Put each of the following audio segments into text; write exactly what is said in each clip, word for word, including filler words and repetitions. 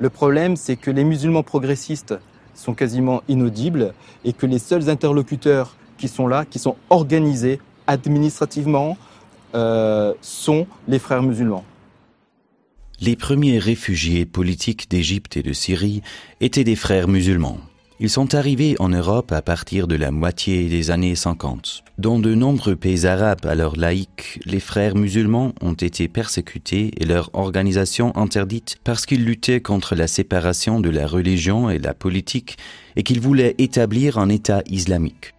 Le problème, c'est que les musulmans progressistes sont quasiment inaudibles et que les seuls interlocuteurs qui sont là, qui sont organisés administrativement, euh, sont les frères musulmans. Les premiers réfugiés politiques d'Égypte et de Syrie étaient des frères musulmans. Ils sont arrivés en Europe à partir de la moitié des années cinquante. Dans de nombreux pays arabes alors laïques, les frères musulmans ont été persécutés et leur organisation interdite parce qu'ils luttaient contre la séparation de la religion et la politique et qu'ils voulaient établir un État islamique.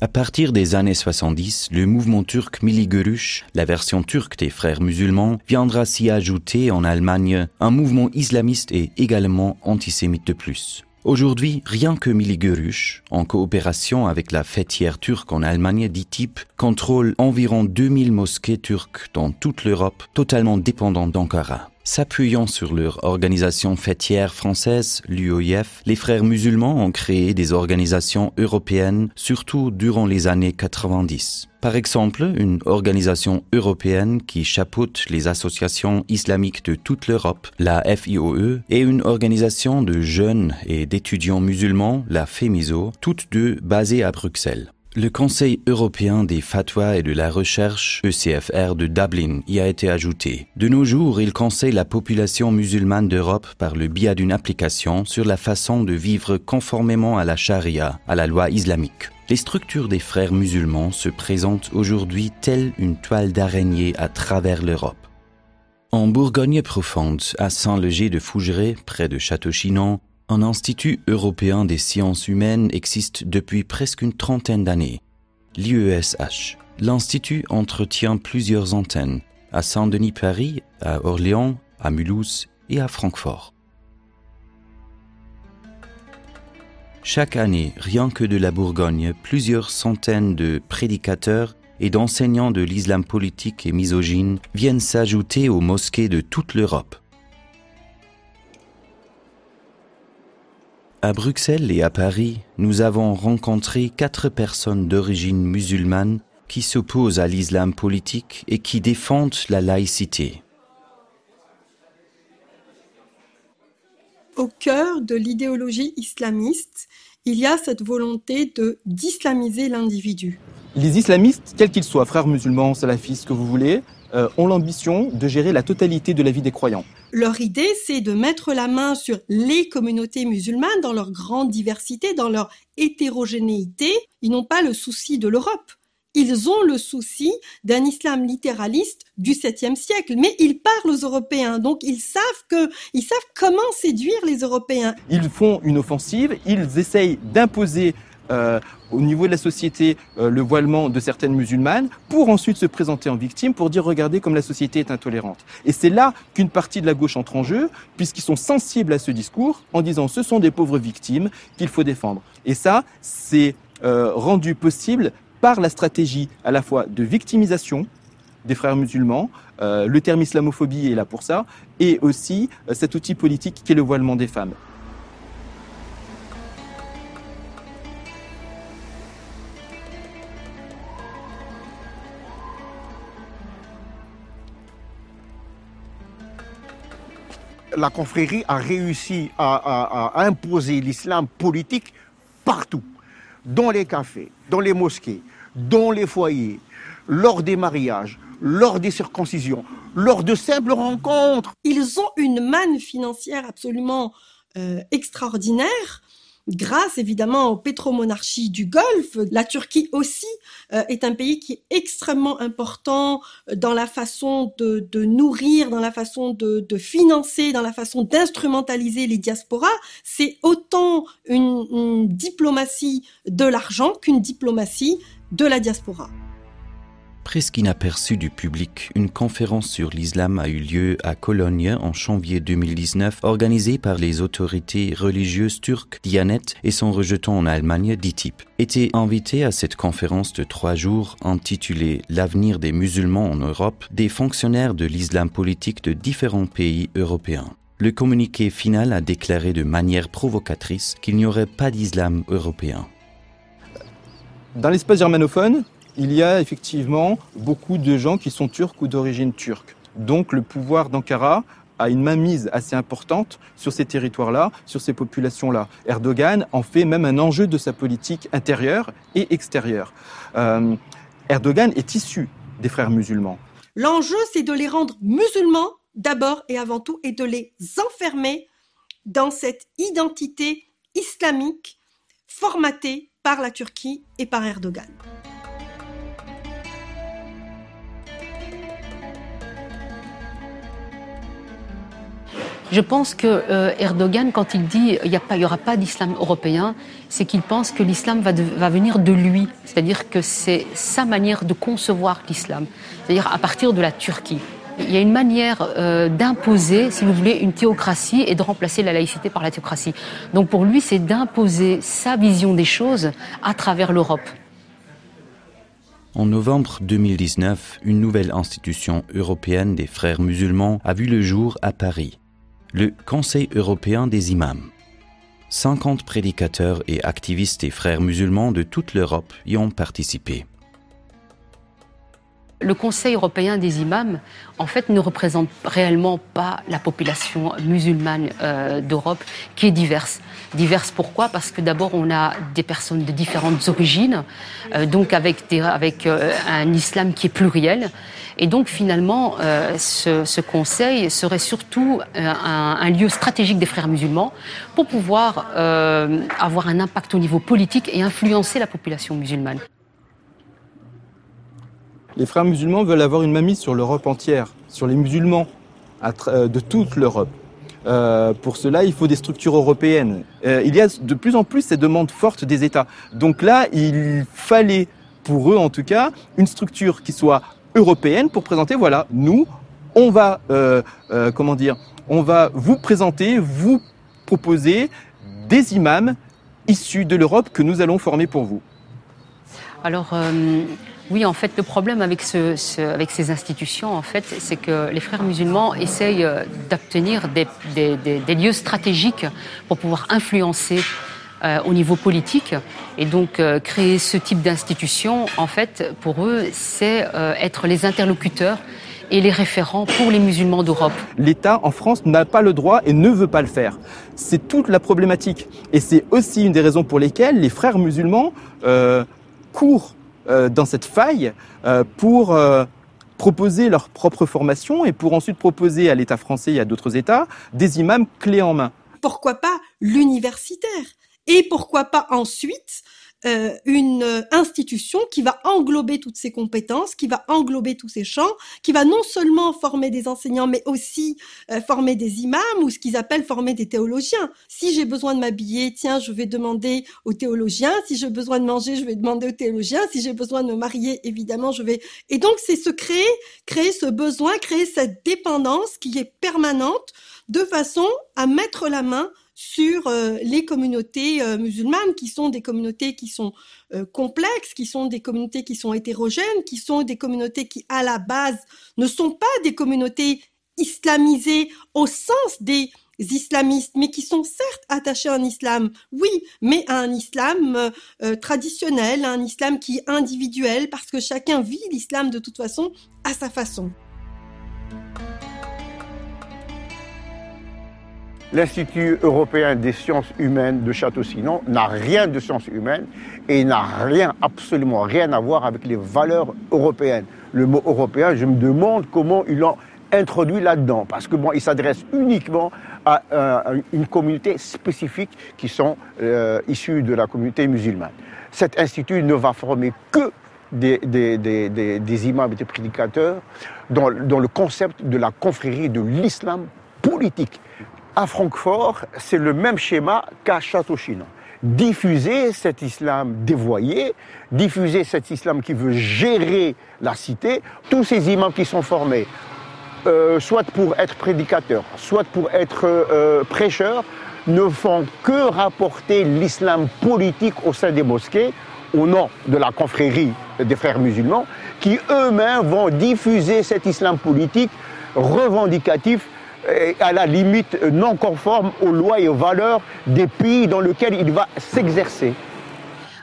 À partir des années soixante-dix, le mouvement turc Milli Görüş, la version turque des frères musulmans, viendra s'y ajouter en Allemagne, un mouvement islamiste et également antisémite de plus. Aujourd'hui, rien que Milli Görüş, en coopération avec la fêtière turque en Allemagne, DİTİB, contrôle environ deux mille mosquées turques dans toute l'Europe, totalement dépendantes d'Ankara. S'appuyant sur leur organisation fêtière française, l'U O I F, les frères musulmans ont créé des organisations européennes, surtout durant les années quatre-vingt-dix. Par exemple, une organisation européenne qui chapeaute les associations islamiques de toute l'Europe, la F I O E, et une organisation de jeunes et d'étudiants musulmans, la FEMISO, toutes deux basées à Bruxelles. Le Conseil européen des fatwas et de la recherche, E C F R de Dublin, y a été ajouté. De nos jours, il conseille la population musulmane d'Europe par le biais d'une application sur la façon de vivre conformément à la charia, à la loi islamique. Les structures des frères musulmans se présentent aujourd'hui telles une toile d'araignée à travers l'Europe. En Bourgogne profonde, à Saint-Léger de Fougeret, près de Château-Chinon, un institut européen des sciences humaines existe depuis presque une trentaine d'années, l'I E S H. L'institut entretient plusieurs antennes, à Saint-Denis-Paris, à Orléans, à Mulhouse et à Francfort. Chaque année, rien que de la Bourgogne, plusieurs centaines de prédicateurs et d'enseignants de l'islam politique et misogyne viennent s'ajouter aux mosquées de toute l'Europe. À Bruxelles et à Paris, nous avons rencontré quatre personnes d'origine musulmane qui s'opposent à l'islam politique et qui défendent la laïcité. Au cœur de l'idéologie islamiste, il y a cette volonté de d'islamiser l'individu. Les islamistes, quels qu'ils soient, frères musulmans, salafistes, ce que vous voulez, euh, ont l'ambition de gérer la totalité de la vie des croyants. Leur idée, c'est de mettre la main sur les communautés musulmanes dans leur grande diversité, dans leur hétérogénéité. Ils n'ont pas le souci de l'Europe. Ils ont le souci d'un islam littéraliste du septième siècle. Mais ils parlent aux Européens, donc ils savent, que, ils savent comment séduire les Européens. Ils font une offensive, ils essayent d'imposer euh, au niveau de la société euh, le voilement de certaines musulmanes pour ensuite se présenter en victime pour dire regardez comme la société est intolérante. Et c'est là qu'une partie de la gauche entre en jeu puisqu'ils sont sensibles à ce discours en disant ce sont des pauvres victimes qu'il faut défendre. Et ça, c'est euh, rendu possible par la stratégie à la fois de victimisation des frères musulmans, euh, le terme islamophobie est là pour ça, et aussi euh, cet outil politique qui est le voilement des femmes. La confrérie a réussi à, à, à imposer l'islam politique partout, dans les cafés, dans les mosquées, dans les foyers, lors des mariages, lors des circoncisions, lors de simples rencontres. Ils ont une manne financière absolument euh, extraordinaire, grâce évidemment aux pétromonarchies du Golfe. La Turquie aussi euh, est un pays qui est extrêmement important dans la façon de, de nourrir, dans la façon de, de financer, dans la façon d'instrumentaliser les diasporas. C'est autant une, une diplomatie de l'argent qu'une diplomatie de la diaspora. Presque inaperçue du public, une conférence sur l'islam a eu lieu à Cologne en janvier deux mille dix-neuf, organisée par les autorités religieuses turques Diyanet et son rejeton en Allemagne DİTİB. Était invité à cette conférence de trois jours intitulée « L'avenir des musulmans en Europe » des fonctionnaires de l'islam politique de différents pays européens. Le communiqué final a déclaré de manière provocatrice qu'il n'y aurait pas d'islam européen. Dans l'espace germanophone, il y a effectivement beaucoup de gens qui sont turcs ou d'origine turque. Donc le pouvoir d'Ankara a une mainmise assez importante sur ces territoires-là, sur ces populations-là. Erdogan en fait même un enjeu de sa politique intérieure et extérieure. Euh, Erdogan est issu des frères musulmans. L'enjeu, c'est de les rendre musulmans d'abord et avant tout, et de les enfermer dans cette identité islamique formatée par la Turquie et par Erdogan. Je pense que euh, Erdogan, quand il dit il n'y aura pas d'islam européen, c'est qu'il pense que l'islam va, va venir de lui. C'est-à-dire que c'est sa manière de concevoir l'islam, c'est-à-dire à partir de la Turquie. Il y a une manière euh, d'imposer, si vous voulez, une théocratie et de remplacer la laïcité par la théocratie. Donc pour lui, c'est d'imposer sa vision des choses à travers l'Europe. En novembre deux mille dix-neuf, une nouvelle institution européenne des frères musulmans a vu le jour à Paris. Le Conseil européen des imams. cinquante prédicateurs et activistes et frères musulmans de toute l'Europe y ont participé. Le Conseil européen des imams, en fait, ne représente réellement pas la population musulmane euh, d'Europe, qui est diverse. Diverse pourquoi ? Parce que d'abord, on a des personnes de différentes origines, euh, donc avec, des, avec euh, un islam qui est pluriel. Et donc, finalement, euh, ce, ce conseil serait surtout euh, un, un lieu stratégique des frères musulmans pour pouvoir euh, avoir un impact au niveau politique et influencer la population musulmane. Les frères musulmans veulent avoir une mainmise sur l'Europe entière, sur les musulmans de toute l'Europe. Euh, pour cela, il faut des structures européennes. Euh, il y a de plus en plus ces demandes fortes des États. Donc là, il fallait, pour eux en tout cas, une structure qui soit européenne pour présenter, voilà, nous, on va, euh, euh, comment dire, on va vous présenter, vous proposer des imams issus de l'Europe que nous allons former pour vous. Alors, euh, oui, en fait, le problème avec, ce, ce, avec ces institutions, en fait, c'est que les frères musulmans essayent d'obtenir des, des, des, des lieux stratégiques pour pouvoir influencer euh, au niveau politique. Et donc, euh, créer ce type d'institution, en fait, pour eux, c'est euh, être les interlocuteurs et les référents pour les musulmans d'Europe. L'État, en France, n'a pas le droit et ne veut pas le faire. C'est toute la problématique. Et c'est aussi une des raisons pour lesquelles les frères musulmans... Euh, courent euh, dans cette faille euh, pour euh, proposer leur propre formation et pour ensuite proposer à l'État français et à d'autres États des imams clés en main. Pourquoi pas l'universitaire? Et pourquoi pas ensuite euh, une institution qui va englober toutes ces compétences, qui va englober tous ces champs, qui va non seulement former des enseignants, mais aussi euh, former des imams ou ce qu'ils appellent former des théologiens. Si j'ai besoin de m'habiller, tiens, je vais demander aux théologiens. Si j'ai besoin de manger, je vais demander aux théologiens. Si j'ai besoin de me marier, évidemment, je vais... Et donc, c'est se créer, créer ce besoin, créer cette dépendance qui est permanente de façon à mettre la main sur euh, les communautés euh, musulmanes, qui sont des communautés qui sont euh, complexes, qui sont des communautés qui sont hétérogènes, qui sont des communautés qui, à la base, ne sont pas des communautés islamisées au sens des islamistes, mais qui sont certes attachés à un islam, oui, mais à un islam euh, traditionnel, à un islam qui est individuel, parce que chacun vit l'islam de toute façon à sa façon. L'Institut européen des sciences humaines de Château-Chinon n'a rien de sciences humaines et n'a rien, absolument rien à voir avec les valeurs européennes. Le mot européen, je me demande comment ils l'ont introduit là-dedans, parce que bon, il s'adresse uniquement à, à, à une communauté spécifique qui sont euh, issues de la communauté musulmane. Cet institut ne va former que des, des, des, des, des imams et des prédicateurs dans, dans le concept de la confrérie de l'islam politique. À Francfort, c'est le même schéma qu'à Château-Chinon. Diffuser cet islam dévoyé, diffuser cet islam qui veut gérer la cité, tous ces imams qui sont formés, euh, soit pour être prédicateurs, soit pour être euh, prêcheurs, ne font que rapporter l'islam politique au sein des mosquées, au nom de la confrérie des frères musulmans, qui eux-mêmes vont diffuser cet islam politique revendicatif, et à la limite non conforme aux lois et aux valeurs des pays dans lesquels il va s'exercer.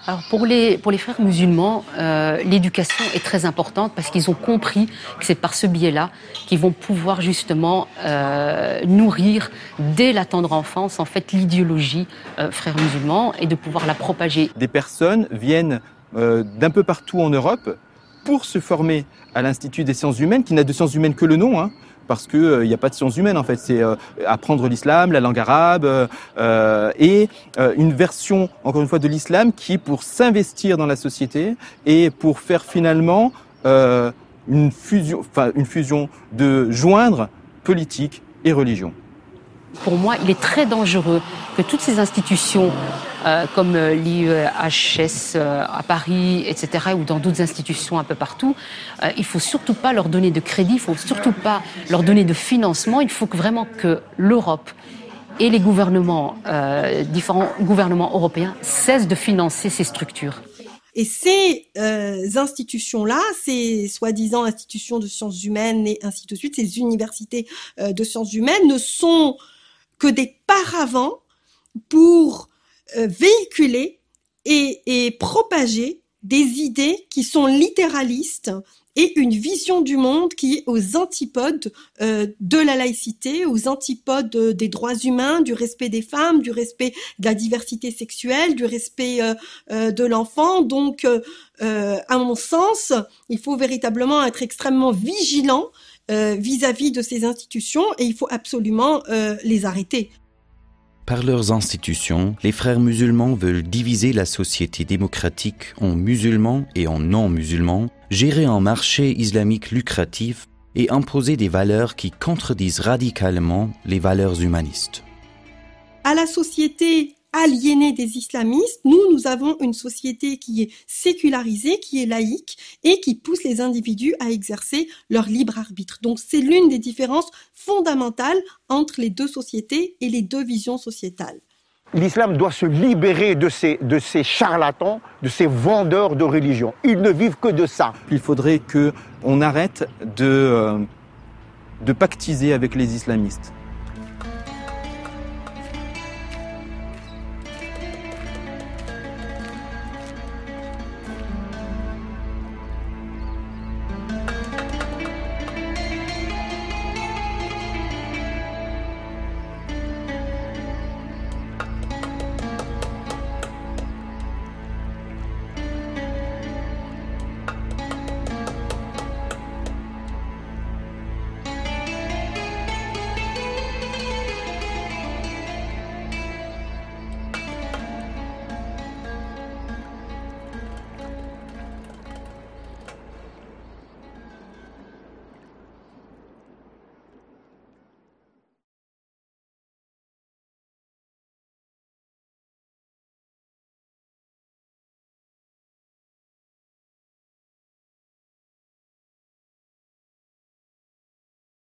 Alors pour les, pour les frères musulmans, euh, l'éducation est très importante parce qu'ils ont compris que c'est par ce biais-là qu'ils vont pouvoir justement euh, nourrir dès la tendre enfance en fait l'idéologie euh, frères musulmans et de pouvoir la propager. Des personnes viennent euh, d'un peu partout en Europe pour se former à l'Institut des sciences humaines, qui n'a de sciences humaines que le nom, hein, parce qu'il n'y euh, a pas de sciences humaines en fait, c'est euh, apprendre l'islam, la langue arabe, euh, et euh, une version, encore une fois, de l'islam qui est pour s'investir dans la société et pour faire finalement euh, une fusion, enfin une fusion de joindre politique et religion. Pour moi, il est très dangereux que toutes ces institutions euh, comme l'I H S euh, à Paris, et cetera, ou dans d'autres institutions un peu partout, euh, il ne faut surtout pas leur donner de crédit, il ne faut surtout pas leur donner de financement. Il faut que, vraiment que l'Europe et les gouvernements, euh, différents gouvernements européens cessent de financer ces structures. Et ces euh, institutions-là, ces soi-disant institutions de sciences humaines et ainsi de suite, ces universités euh, de sciences humaines ne sont que des paravents pour euh, véhiculer et, et propager des idées qui sont littéralistes et une vision du monde qui est aux antipodes euh, de la laïcité, aux antipodes euh, des droits humains, du respect des femmes, du respect de la diversité sexuelle, du respect euh, euh, de l'enfant. Donc, euh, à mon sens, il faut véritablement être extrêmement vigilant Euh, vis-à-vis de ces institutions et il faut absolument euh, les arrêter. Par leurs institutions, les frères musulmans veulent diviser la société démocratique en musulmans et en non-musulmans, gérer un marché islamique lucratif et imposer des valeurs qui contredisent radicalement les valeurs humanistes. À la société aliénée des islamistes, nous, nous avons une société qui est sécularisée, qui est laïque et qui pousse les individus à exercer leur libre arbitre. Donc c'est l'une des différences fondamentales entre les deux sociétés et les deux visions sociétales. L'islam doit se libérer de ces, de ces charlatans, de ces vendeurs de religion. Ils ne vivent que de ça. Il faudrait qu'on arrête de, de pactiser avec les islamistes.